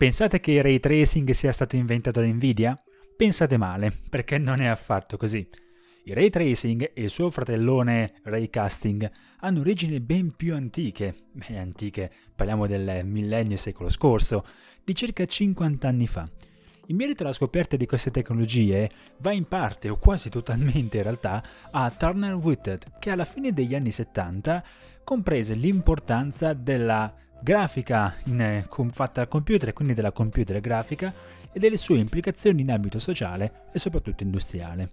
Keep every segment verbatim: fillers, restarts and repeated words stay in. Pensate che il ray tracing sia stato inventato da Nvidia? Pensate male, perché non è affatto così. Il ray tracing e il suo fratellone raycasting hanno origini ben più antiche, beh, antiche, parliamo del millennio e secolo scorso, di circa cinquanta anni fa. In merito alla scoperta di queste tecnologie va in parte, o quasi totalmente in realtà, a Turner Whitted, che alla fine degli anni settanta comprese l'importanza della grafica in, con, fatta al computer, quindi della computer grafica, e delle sue implicazioni in ambito sociale e soprattutto industriale.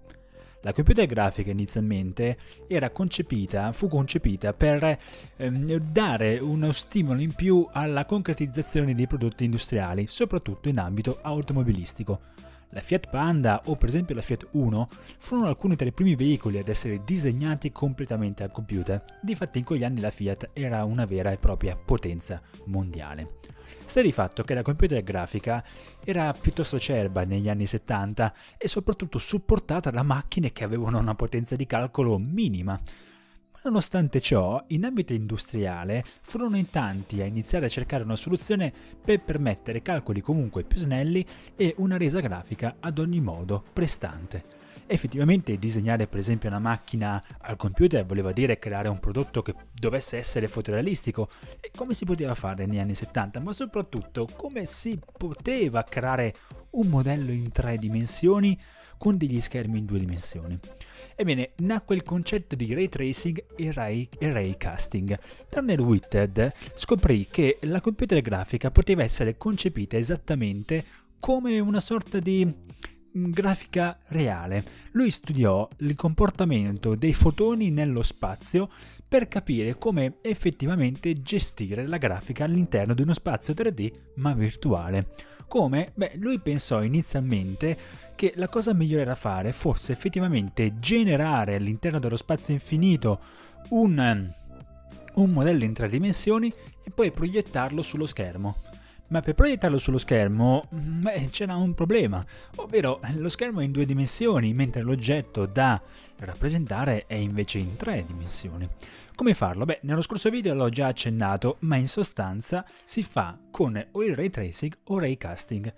La computer grafica inizialmente era concepita, fu concepita per ehm, dare uno stimolo in più alla concretizzazione dei prodotti industriali, soprattutto in ambito automobilistico. La Fiat Panda o per esempio la Fiat Uno furono alcuni tra i primi veicoli ad essere disegnati completamente al computer, difatti in quegli anni la Fiat era una vera e propria potenza mondiale. Sta di fatto che la computer grafica era piuttosto acerba negli anni settanta e soprattutto supportata da macchine che avevano una potenza di calcolo minima. Nonostante ciò, in ambito industriale furono in tanti a iniziare a cercare una soluzione per permettere calcoli comunque più snelli e una resa grafica ad ogni modo prestante. Effettivamente disegnare per esempio una macchina al computer voleva dire creare un prodotto che dovesse essere fotorealistico, e come si poteva fare negli anni settanta, ma soprattutto come si poteva creare un modello in tre dimensioni con degli schermi in due dimensioni. Ebbene, nacque il concetto di ray tracing e ray, e ray casting. Turner Whitted scoprì che la computer grafica poteva essere concepita esattamente come una sorta di grafica reale. Lui studiò il comportamento dei fotoni nello spazio per capire come effettivamente gestire la grafica all'interno di uno spazio tre D ma virtuale. Come? Beh, lui pensò inizialmente che la cosa migliore da fare fosse effettivamente generare all'interno dello spazio infinito un, un modello in tre dimensioni e poi proiettarlo sullo schermo. Ma per proiettarlo sullo schermo c'era un problema, ovvero lo schermo è in due dimensioni, mentre l'oggetto da rappresentare è invece in tre dimensioni. Come farlo? Beh, nello scorso video l'ho già accennato, ma in sostanza si fa con o il ray tracing o ray casting.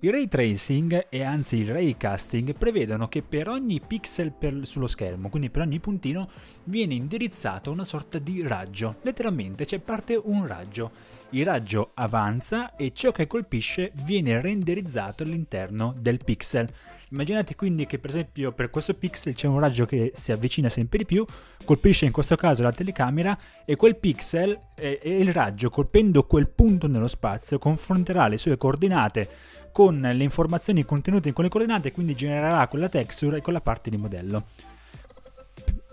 Il ray tracing e anzi il ray casting prevedono che per ogni pixel per sullo schermo, quindi per ogni puntino, viene indirizzato una sorta di raggio. Letteralmente c'è parte un raggio. Il raggio avanza e ciò che colpisce viene renderizzato all'interno del pixel. Immaginate quindi che per esempio per questo pixel c'è un raggio che si avvicina sempre di più, colpisce in questo caso la telecamera e quel pixel e, e il raggio colpendo quel punto nello spazio confronterà le sue coordinate con le informazioni contenute in quelle coordinate e quindi genererà quella texture e quella parte di modello.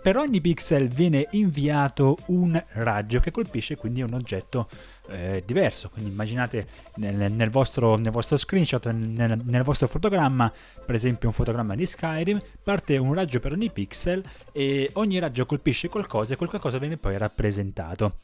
Per ogni pixel viene inviato un raggio che colpisce quindi un oggetto eh, diverso, quindi immaginate nel, nel, vostro, nel vostro screenshot, nel, nel vostro fotogramma, per esempio un fotogramma di Skyrim, parte un raggio per ogni pixel e ogni raggio colpisce qualcosa e quel qualcosa viene poi rappresentato.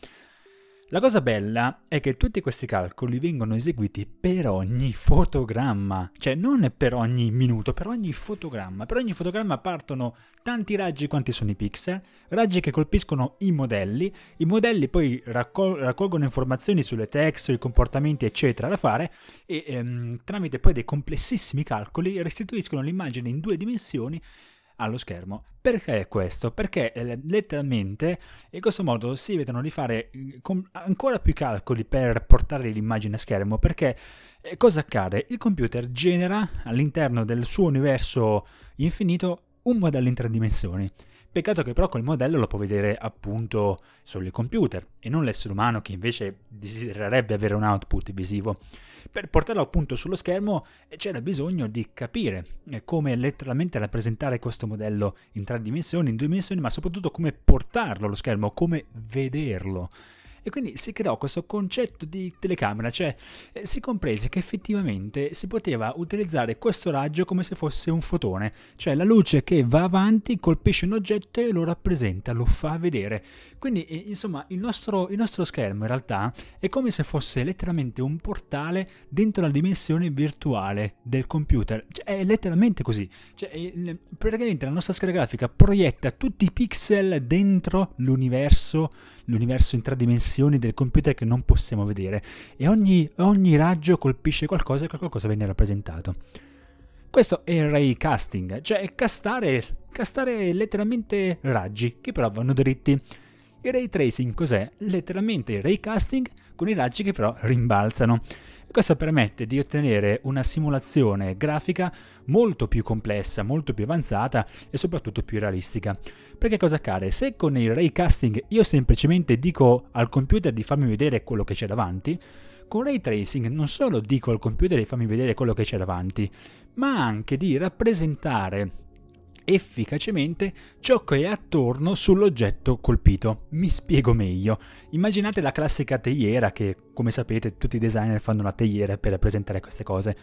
La cosa bella è che tutti questi calcoli vengono eseguiti per ogni fotogramma, cioè non per ogni minuto, per ogni fotogramma. Per ogni fotogramma partono tanti raggi quanti sono i pixel, raggi che colpiscono i modelli, i modelli poi raccol- raccolgono informazioni sulle texture, i comportamenti eccetera da fare e ehm, tramite poi dei complessissimi calcoli restituiscono l'immagine in due dimensioni allo schermo. Perché questo? Perché letteralmente in questo modo si evitano di fare ancora più calcoli per portare l'immagine a schermo, perché cosa accade? Il computer genera all'interno del suo universo infinito un modello in tre dimensioni. Peccato che però quel modello lo può vedere appunto solo il computer e non l'essere umano, che invece desidererebbe avere un output visivo. Per portarlo appunto sullo schermo c'era bisogno di capire come letteralmente rappresentare questo modello in tre dimensioni, in due dimensioni, ma soprattutto come portarlo allo schermo, come vederlo. E quindi si creò questo concetto di telecamera, cioè eh, si comprese che effettivamente si poteva utilizzare questo raggio come se fosse un fotone, cioè la luce che va avanti, colpisce un oggetto e lo rappresenta, lo fa vedere. Quindi eh, insomma il nostro, il nostro schermo in realtà è come se fosse letteralmente un portale dentro la dimensione virtuale del computer, cioè, è letteralmente così, cioè, eh, praticamente la nostra scheda grafica proietta tutti i pixel dentro l'universo, l'universo in tre dimensioni dimensioni del computer che non possiamo vedere, e ogni, ogni raggio colpisce qualcosa e qualcosa viene rappresentato. Questo è il ray casting, cioè castare, castare letteralmente raggi che però vanno dritti. Il ray tracing cos'è? Letteralmente il ray casting con i raggi che però rimbalzano. Questo permette di ottenere una simulazione grafica molto più complessa, molto più avanzata e soprattutto più realistica. Perché cosa accade? Se con il ray casting io semplicemente dico al computer di farmi vedere quello che c'è davanti, con ray tracing non solo dico al computer di farmi vedere quello che c'è davanti, ma anche di rappresentare efficacemente ciò che è attorno sull'oggetto colpito. Mi spiego meglio. Immaginate la classica teiera che, come sapete, tutti i designer fanno la teiera per rappresentare queste cose.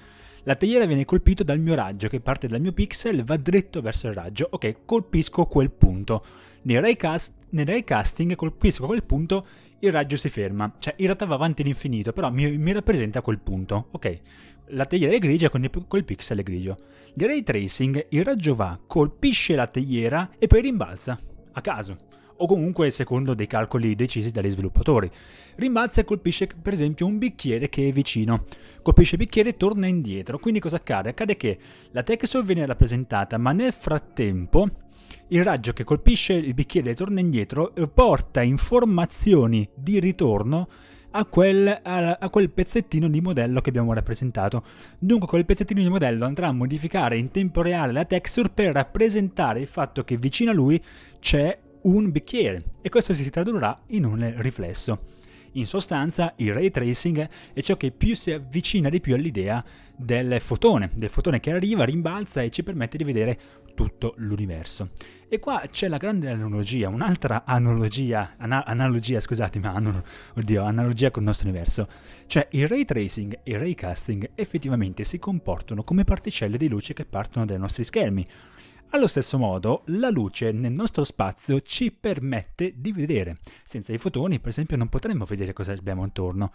La teiera viene colpita dal mio raggio che parte dal mio pixel, va dritto verso il raggio. Ok, colpisco quel punto. Nel ray, cast, nel ray casting colpisco quel punto, il raggio si ferma. Cioè, in realtà va avanti all'infinito, però mi, mi rappresenta quel punto. Ok. La teiera è grigia con il, col pixel è grigio. Nel ray tracing il raggio va, colpisce la teiera e poi rimbalza, a caso, o comunque secondo dei calcoli decisi dagli sviluppatori. Rimbalza e colpisce per esempio un bicchiere che è vicino. Colpisce il bicchiere e torna indietro. Quindi cosa accade? Accade che la texture viene rappresentata, ma nel frattempo il raggio che colpisce il bicchiere e torna indietro porta informazioni di ritorno A quel, a, a quel pezzettino di modello che abbiamo rappresentato. Dunque quel pezzettino di modello andrà a modificare in tempo reale la texture per rappresentare il fatto che vicino a lui c'è un bicchiere, e questo si tradurrà in un riflesso. In sostanza il ray tracing è ciò che più si avvicina di più all'idea del fotone, del fotone che arriva, rimbalza e ci permette di vedere tutto l'universo. E qua c'è la grande analogia, un'altra analogia, ana, analogia scusate, ma non, oddio, analogia con il nostro universo. Cioè il ray tracing e il ray casting effettivamente si comportano come particelle di luce che partono dai nostri schermi. Allo stesso modo, la luce nel nostro spazio ci permette di vedere. Senza i fotoni, per esempio, non potremmo vedere cosa abbiamo intorno.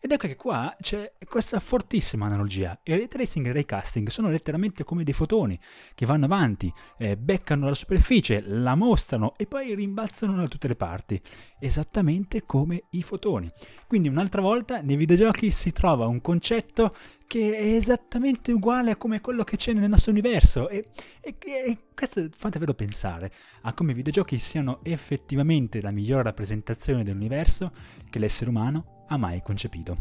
Ed ecco che qua c'è questa fortissima analogia. Il ray tracing e il ray casting sono letteralmente come dei fotoni che vanno avanti, eh, beccano la superficie, la mostrano e poi rimbalzano da tutte le parti, esattamente come i fotoni. Quindi un'altra volta nei videogiochi si trova un concetto che è esattamente uguale a come quello che c'è nel nostro universo, e, e, e questo fa davvero pensare a come i videogiochi siano effettivamente la miglior rappresentazione dell'universo che l'essere umano ha mai concepito.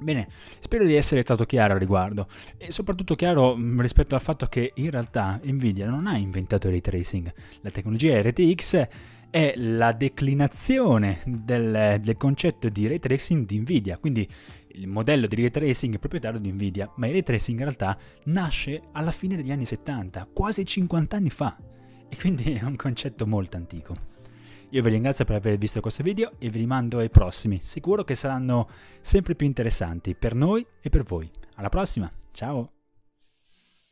Bene, spero di essere stato chiaro al riguardo, e soprattutto chiaro rispetto al fatto che in realtà Nvidia non ha inventato il ray tracing. La tecnologia R T X è la declinazione del, del concetto di ray tracing di Nvidia, quindi il modello di ray tracing è proprietario di Nvidia, ma il ray tracing in realtà nasce alla fine degli anni settanta, quasi cinquanta anni fa, e quindi è un concetto molto antico. Io vi ringrazio per aver visto questo video e vi rimando ai prossimi, sicuro che saranno sempre più interessanti per noi e per voi. Alla prossima, ciao!